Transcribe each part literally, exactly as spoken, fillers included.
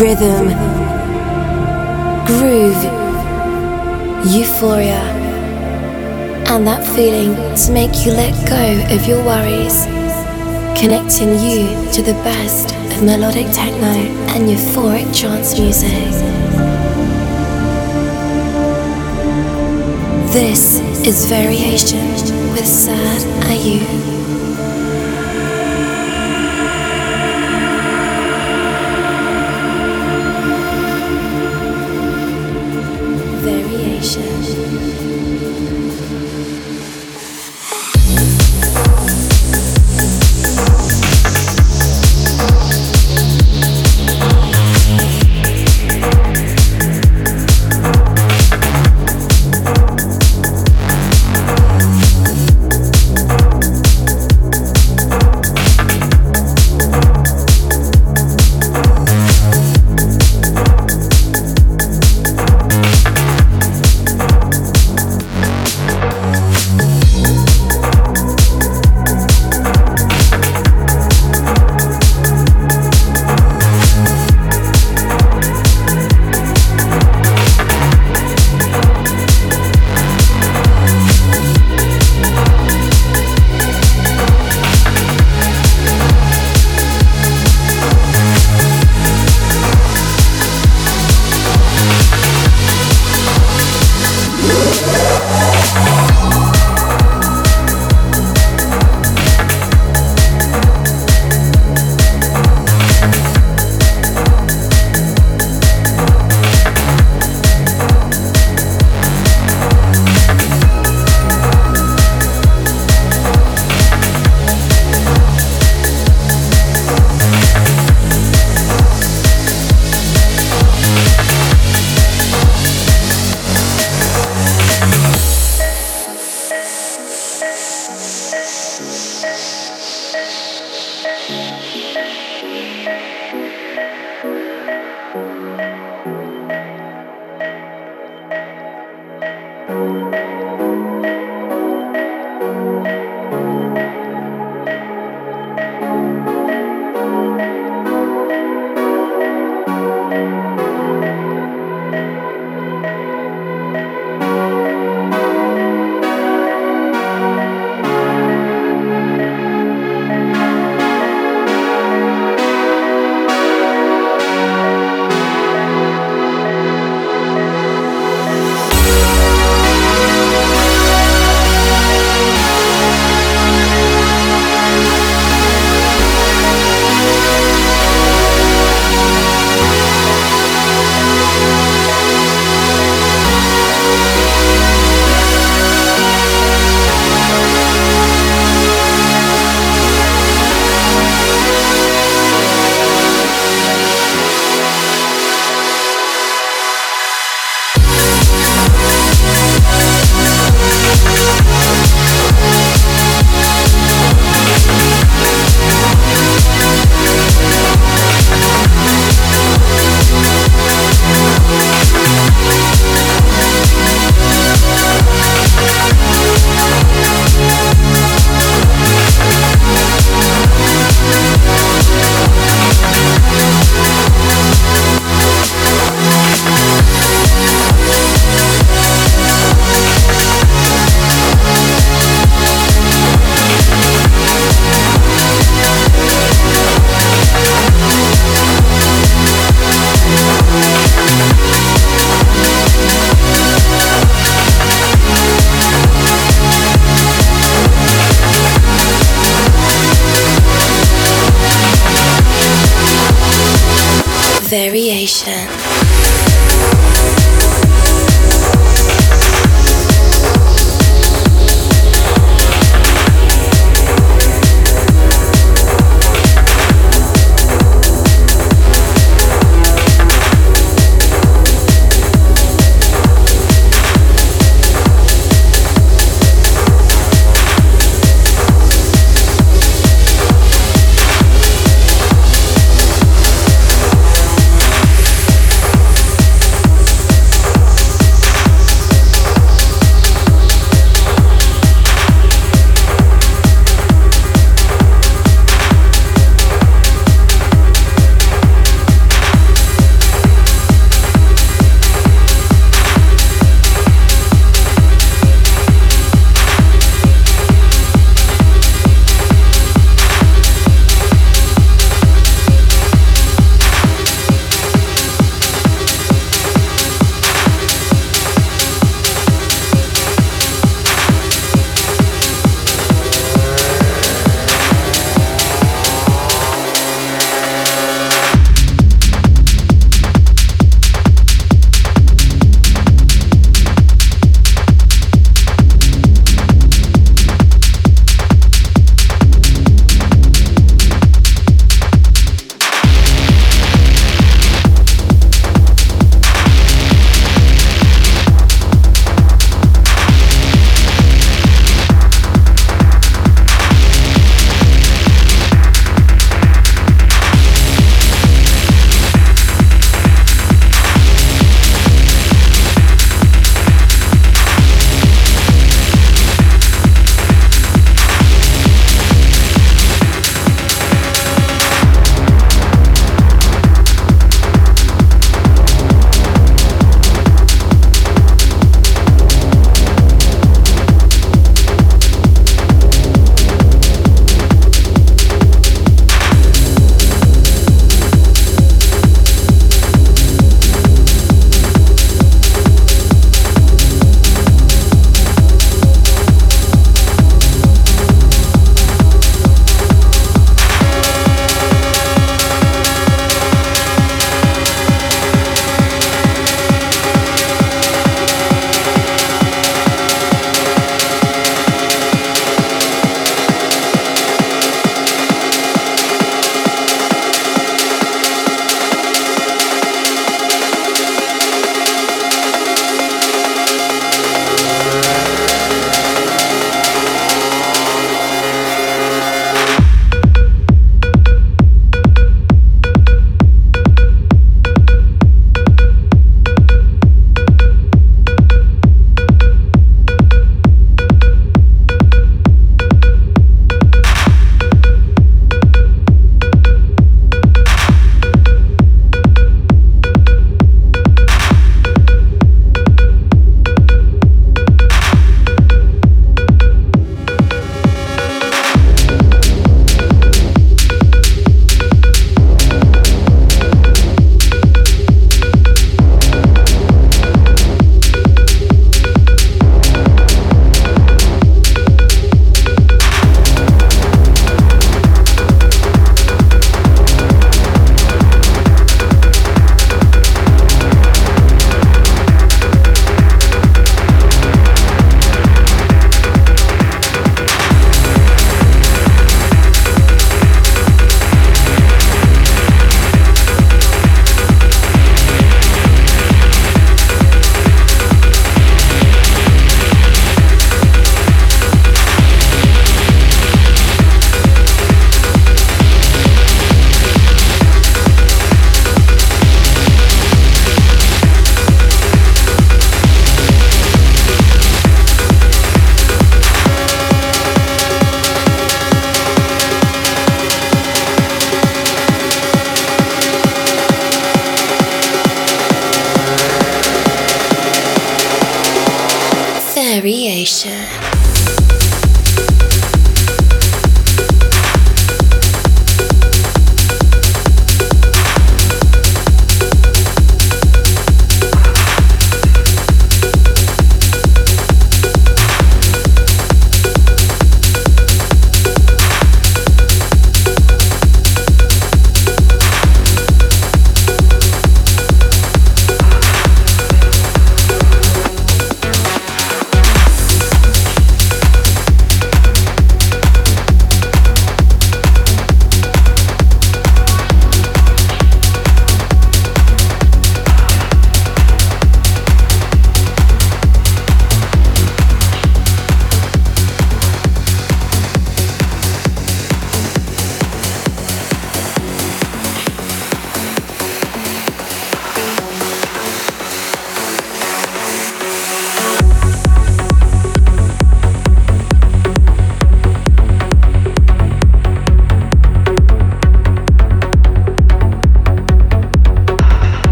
rhythm, groove, euphoria, and that feeling to make you let go of your worries, connecting you to the best of melodic techno and euphoric trance music. This is Variation with Sad Ayu. Variation.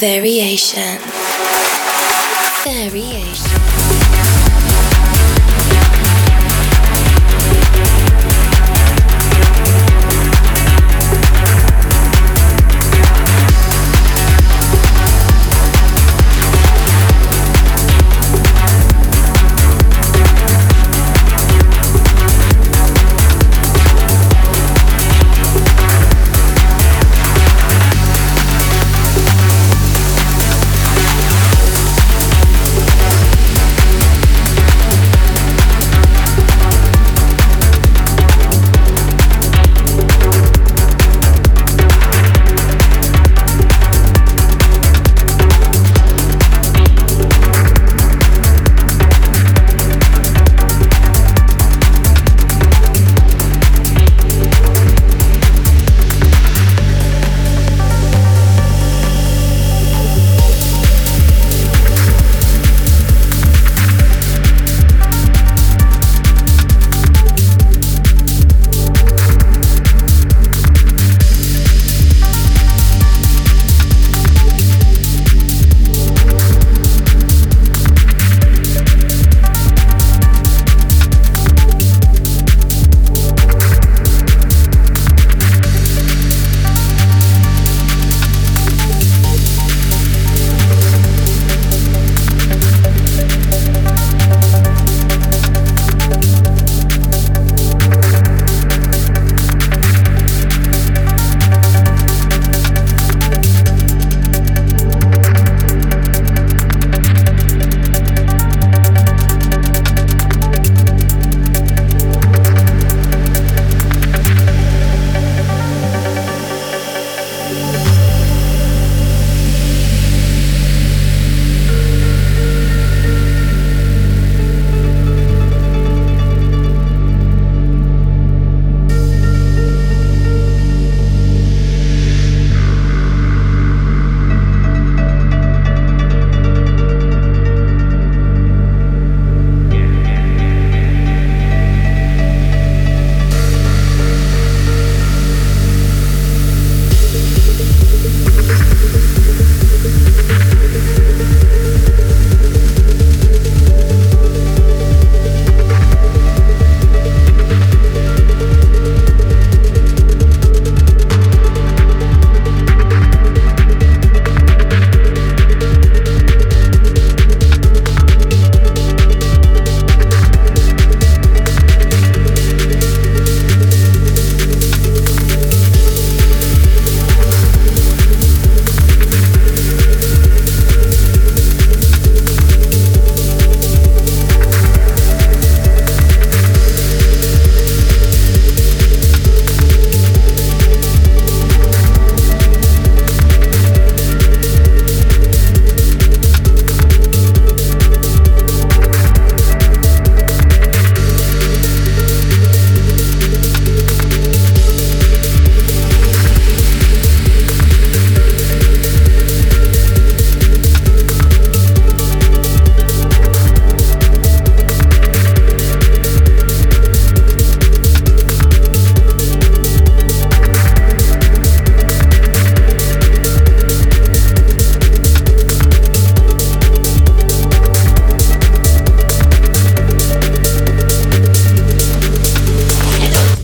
Variation. Variation.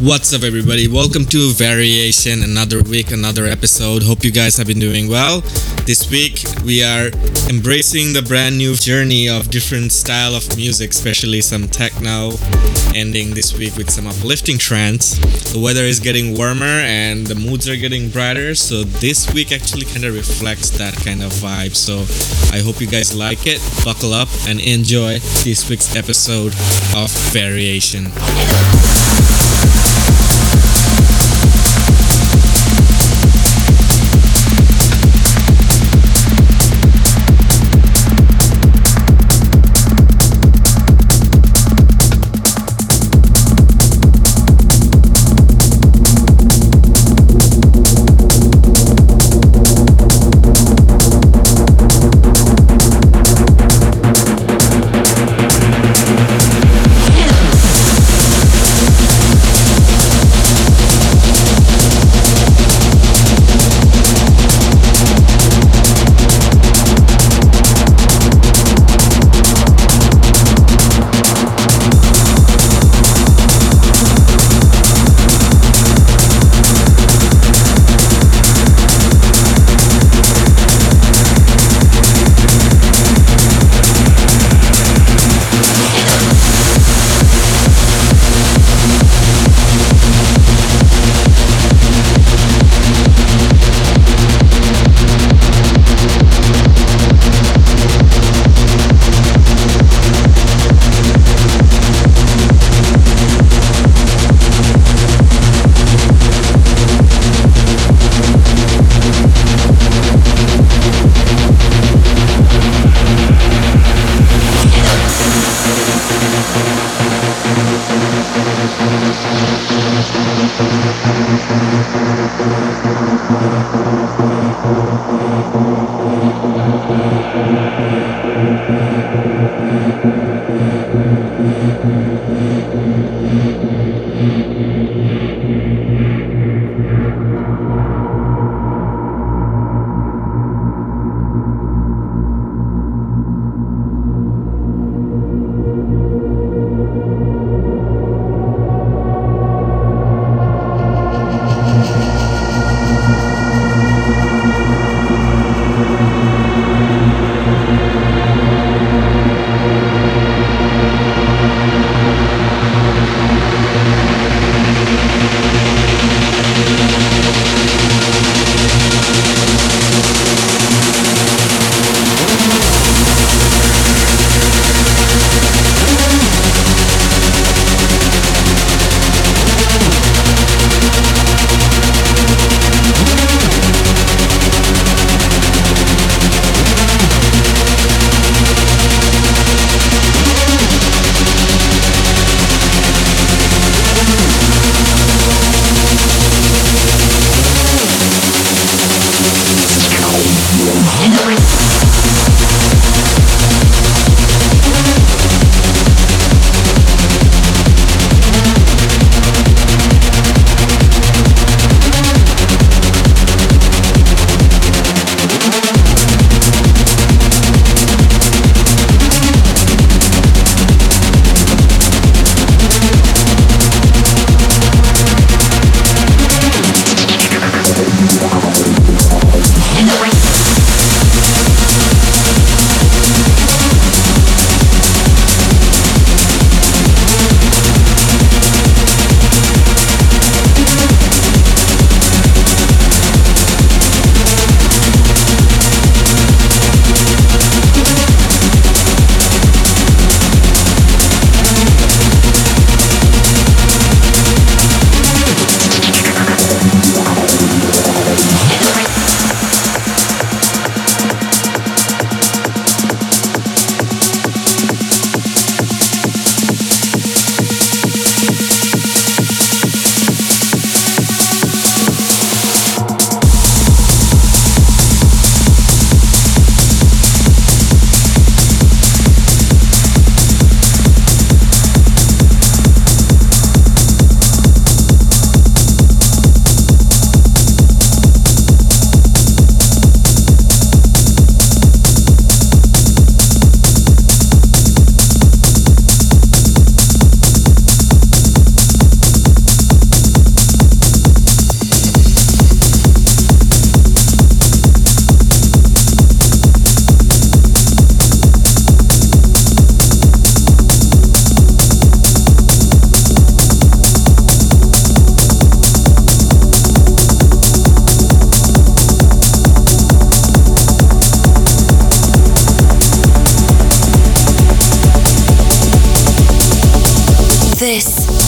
What's up, everybody? Welcome to Variation, another week, another episode. Hope you guys have been doing well. This week we are embracing the brand new journey of different style of music, especially some techno, ending this week with some uplifting trance. The weather is getting warmer and the moods are getting brighter, so this week actually kind of reflects that kind of vibe. So I hope you guys like it. Buckle up and enjoy this week's episode of Variation.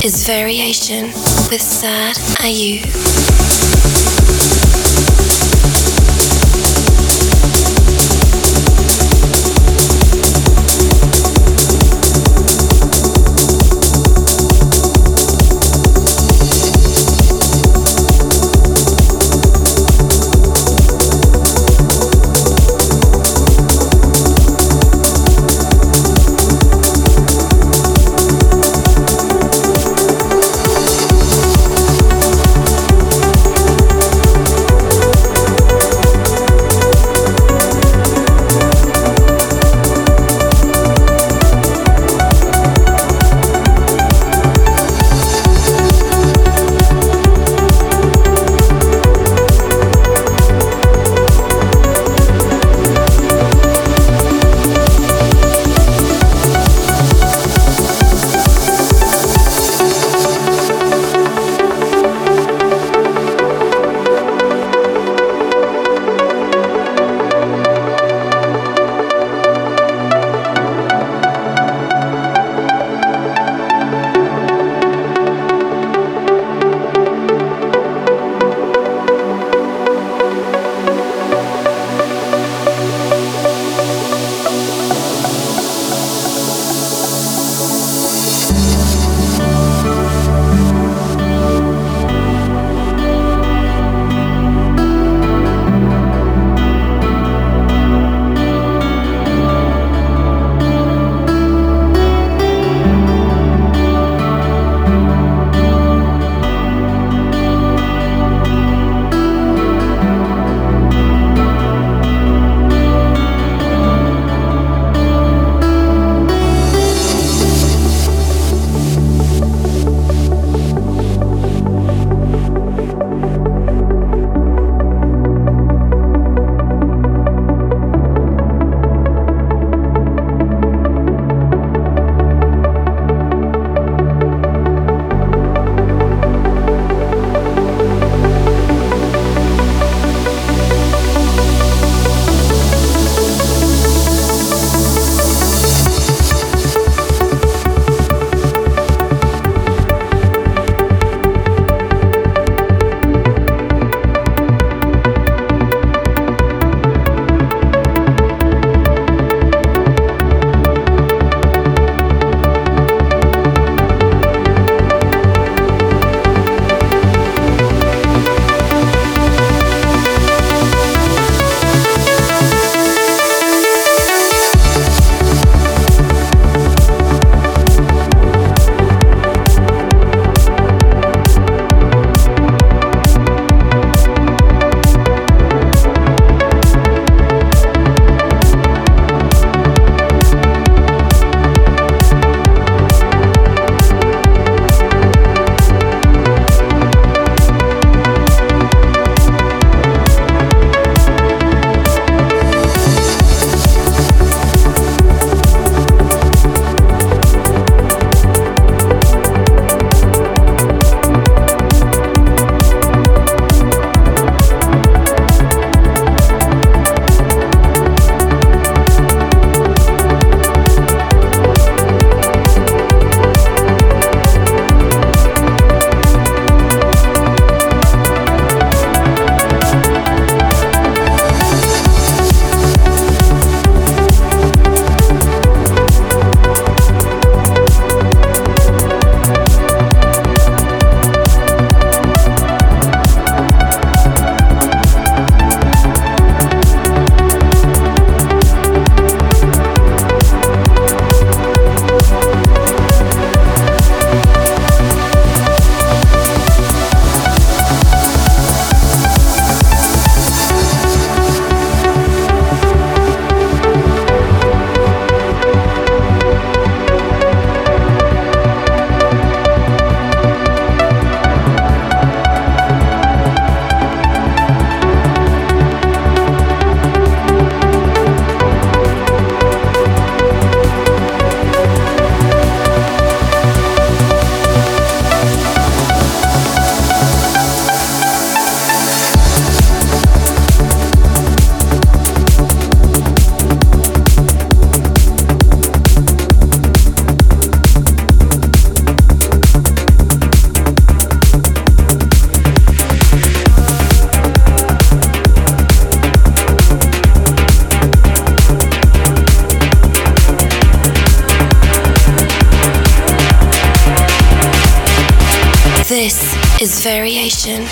is Variation with Sad Ayu. Variation.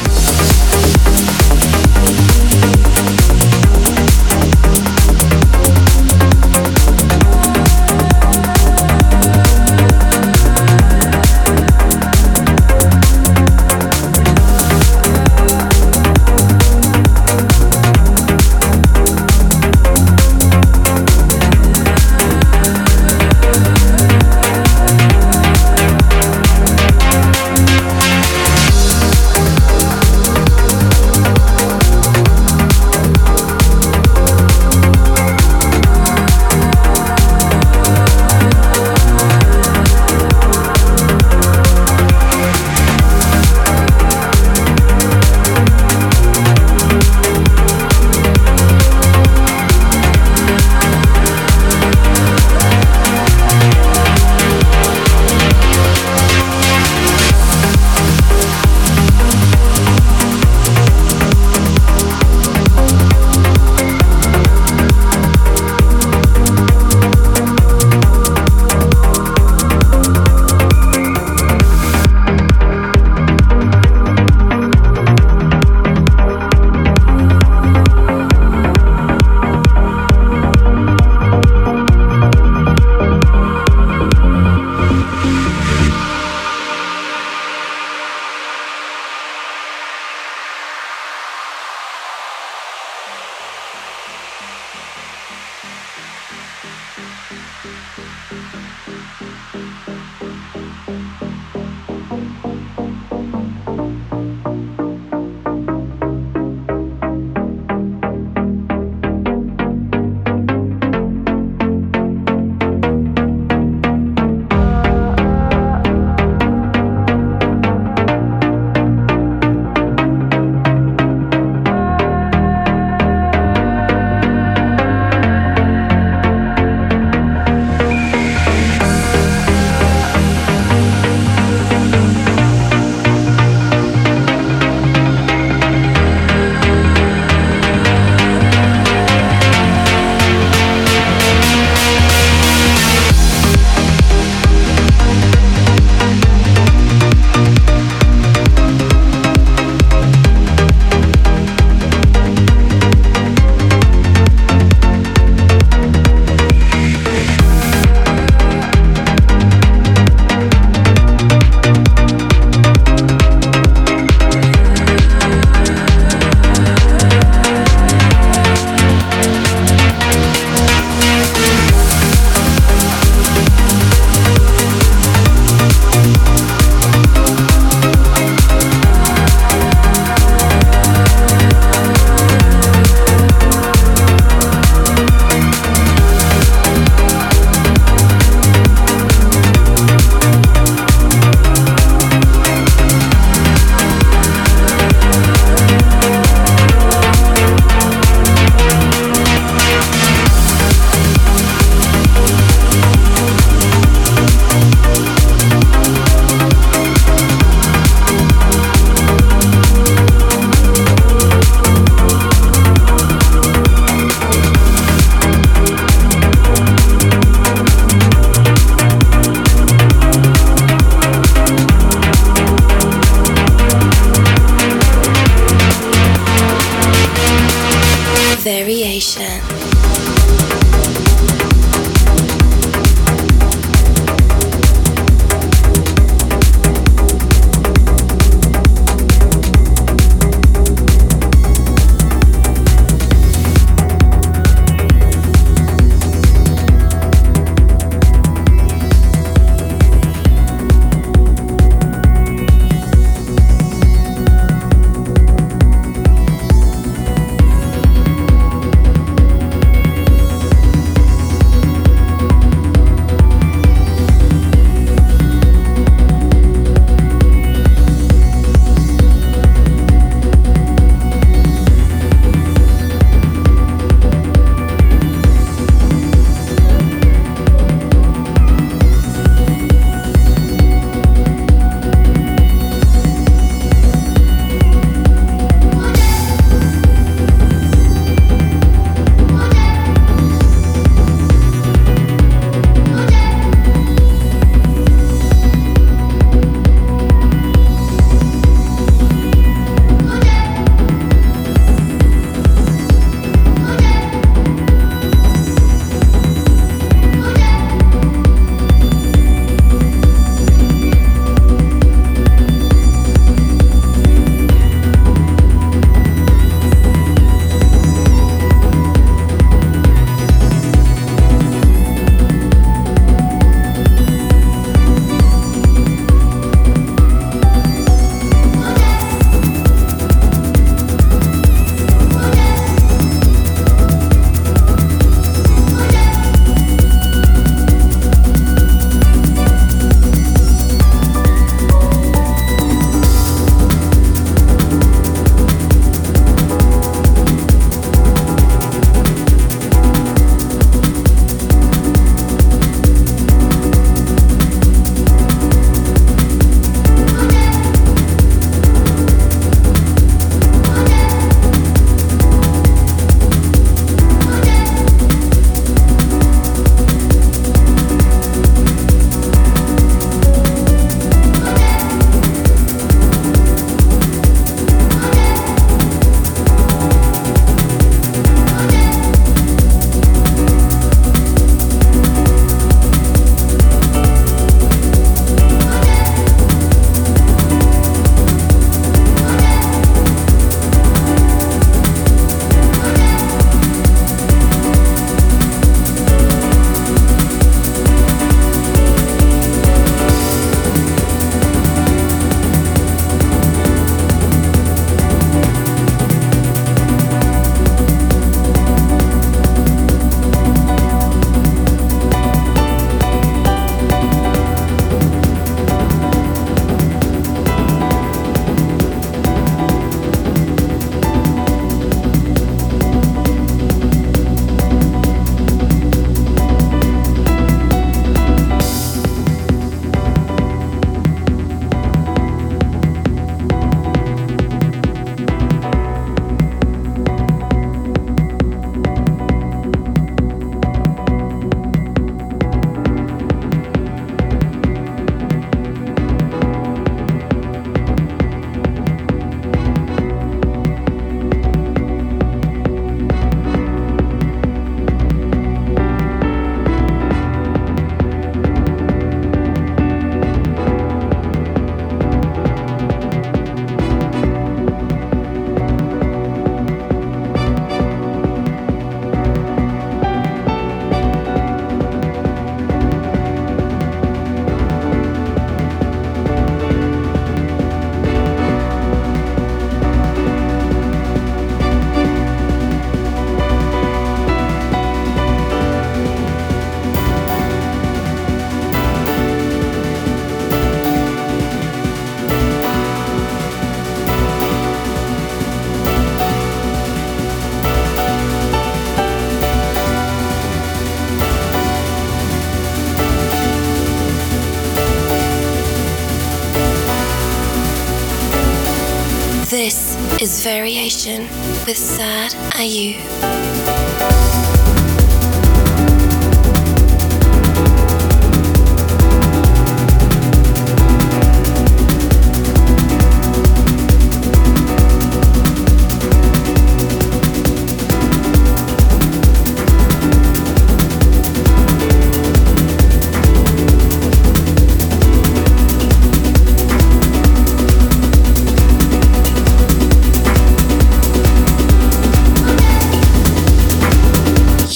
Variation with Sad Ayu.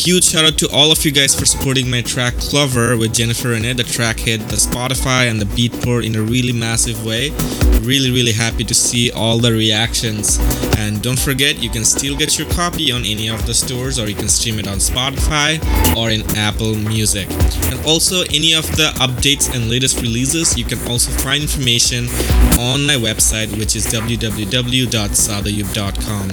Huge shout out to all of you guys for supporting my track Clover with Jennifer Rene. The track hit the Spotify and the Beatport in a really massive way. Really, really happy to see all the reactions. And don't forget, you can still get your copy on any of the stores, or you can stream it on Spotify or in Apple Music. And also, any of the updates and latest releases, you can also find information on my website, which is w w w dot sadayub dot com.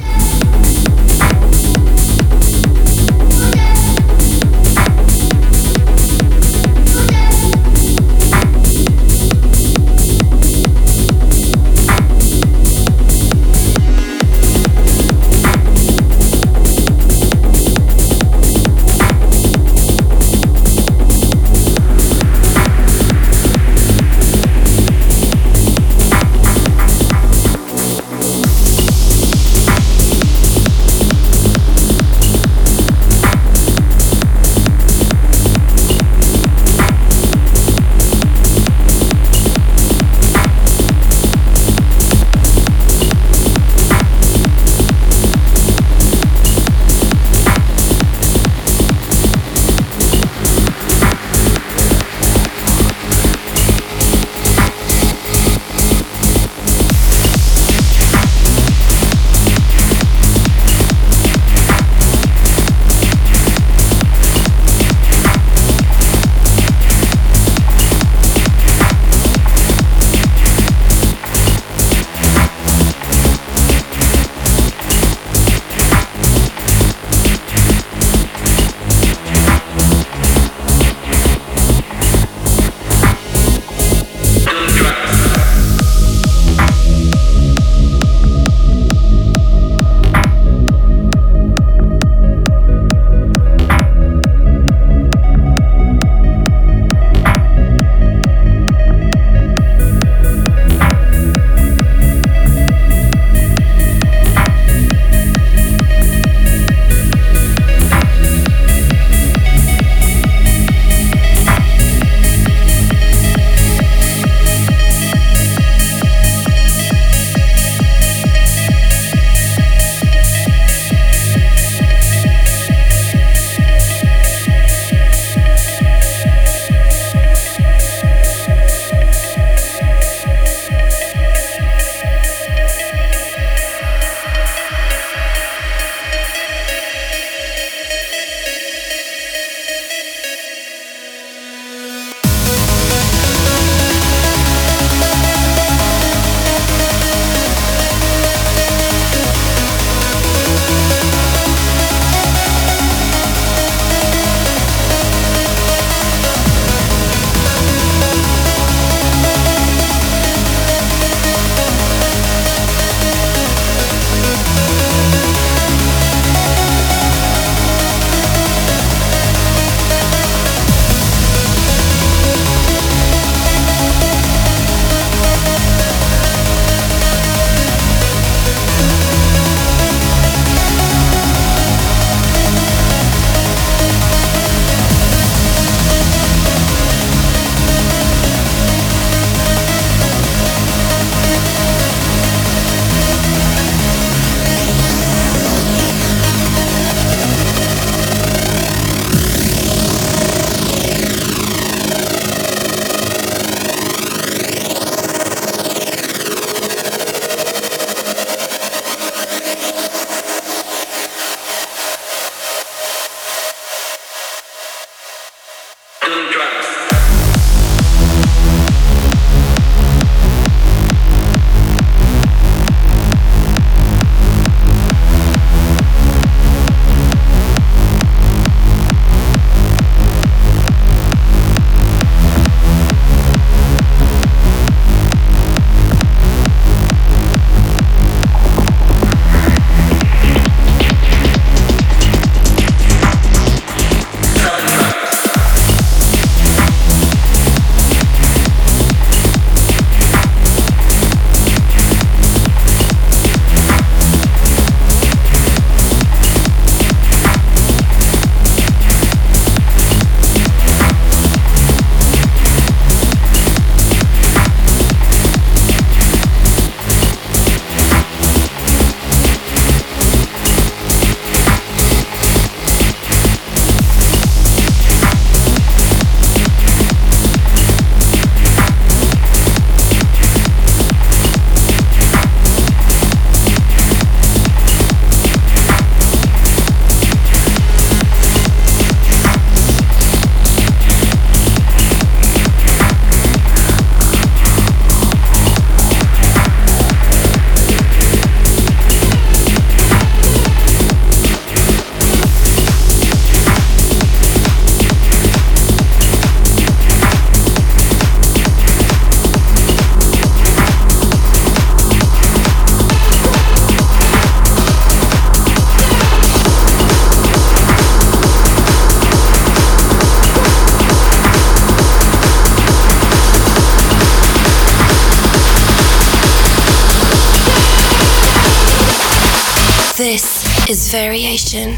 is Variation.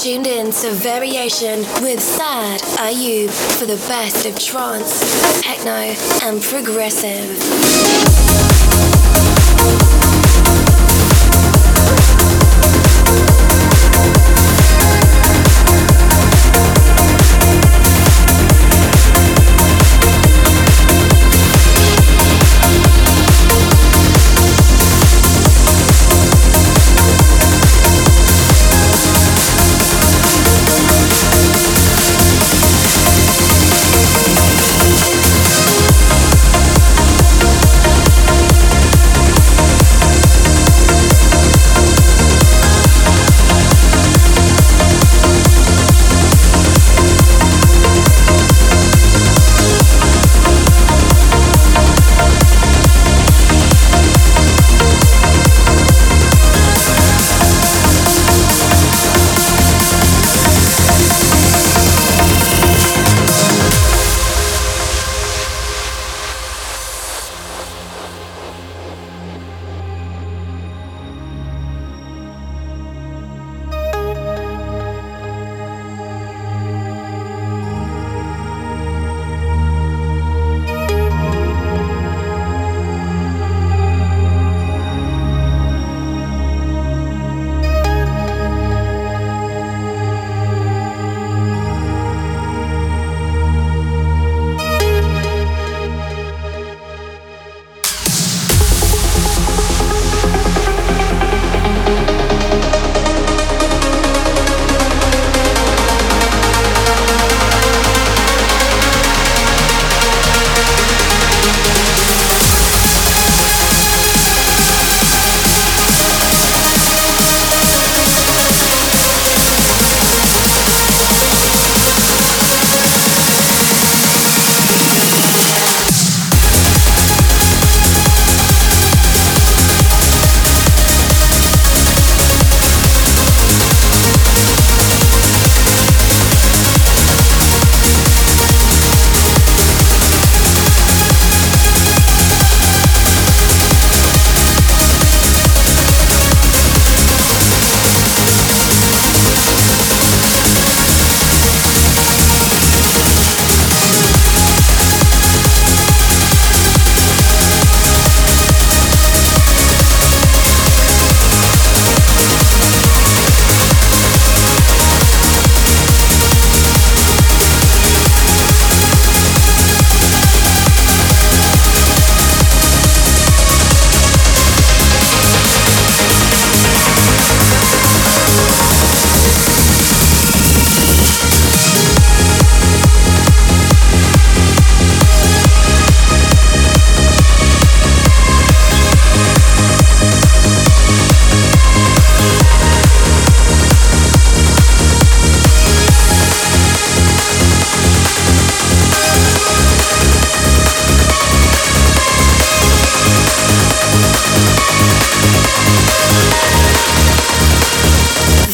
Tuned in to Variation with Sad Ayu for the best of trance, techno and progressive.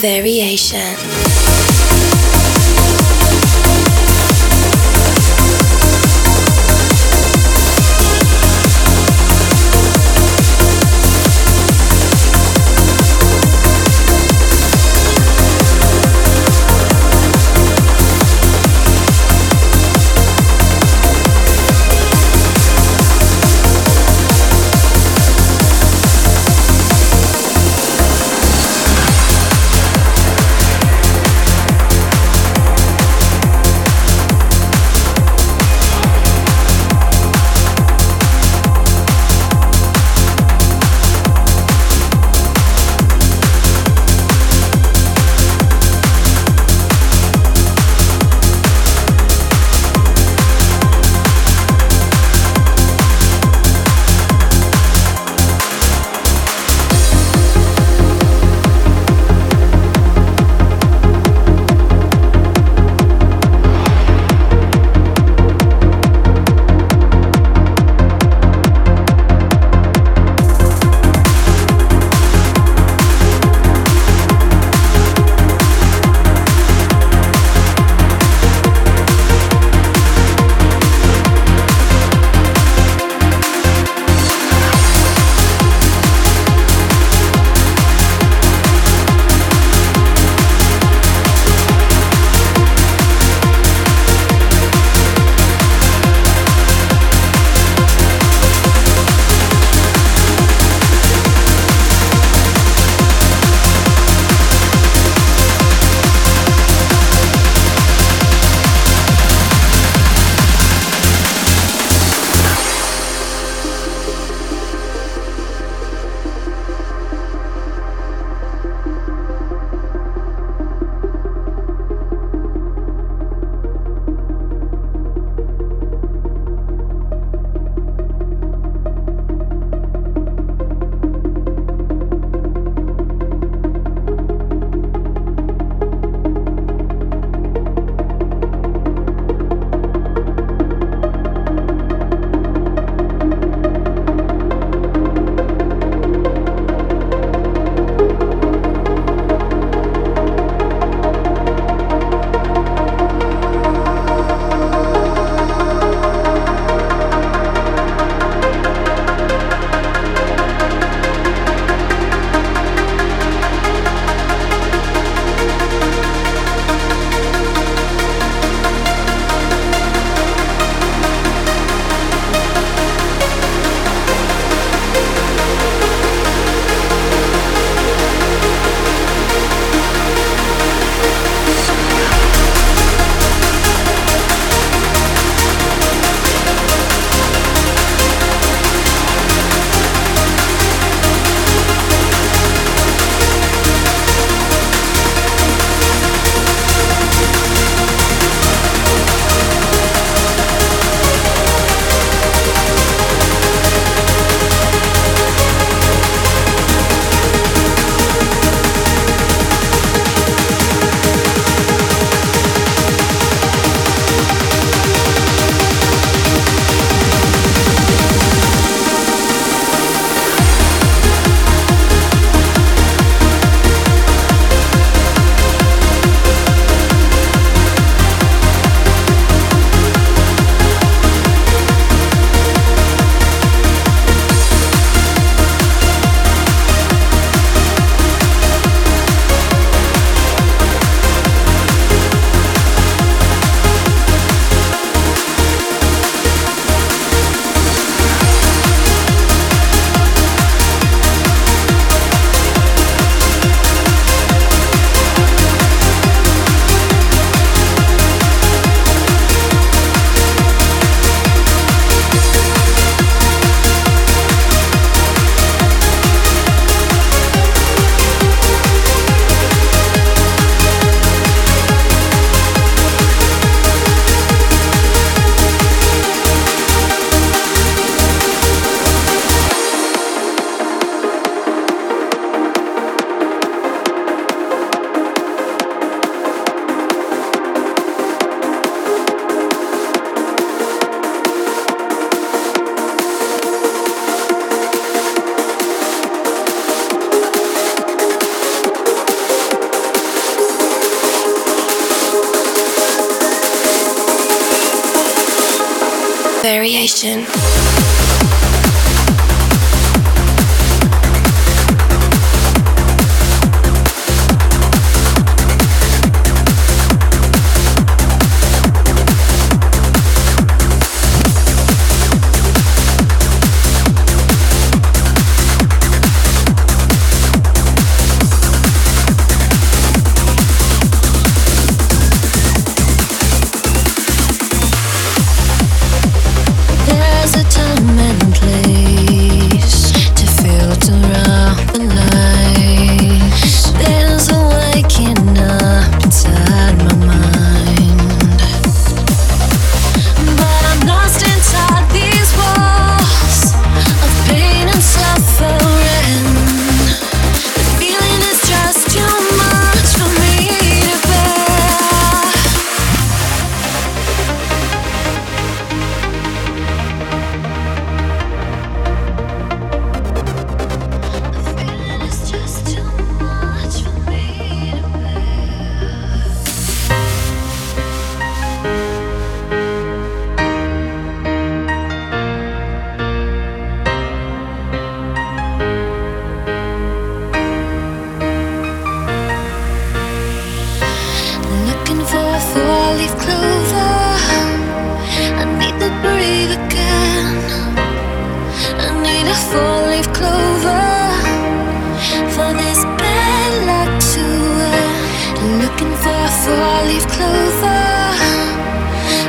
Variation. Variation. Four-leaf clover, I need to breathe again. I need a four-leaf clover for this bad luck to end. Looking for a four-leaf clover,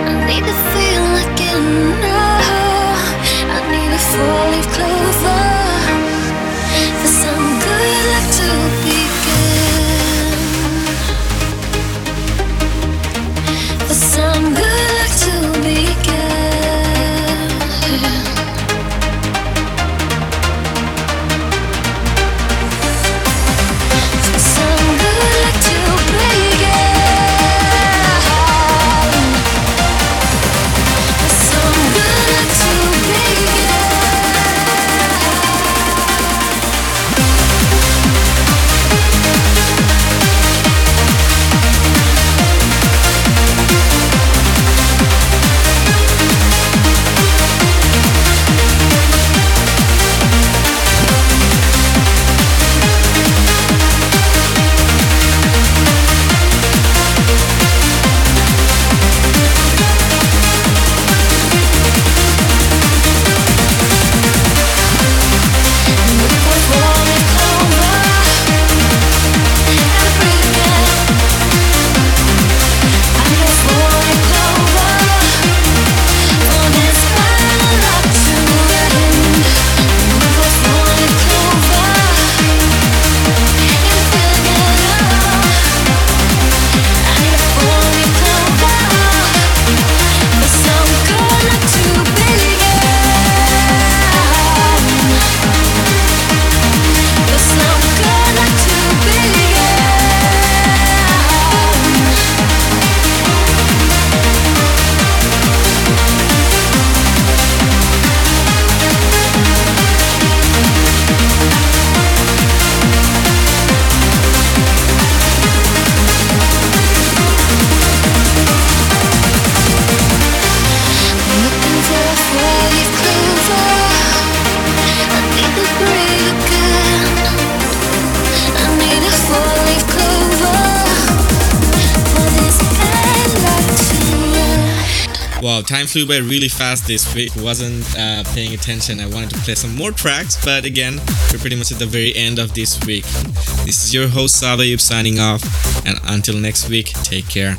I need to feel again. No, I need a four-leaf clover for some good luck to begin. I'm good luck to begin. Time flew by really fast this week. Wasn't uh, paying attention. I wanted to play some more tracks, but again, we're pretty much at the very end of this week. This is your host Sad Ayu signing off, and until next week, take care.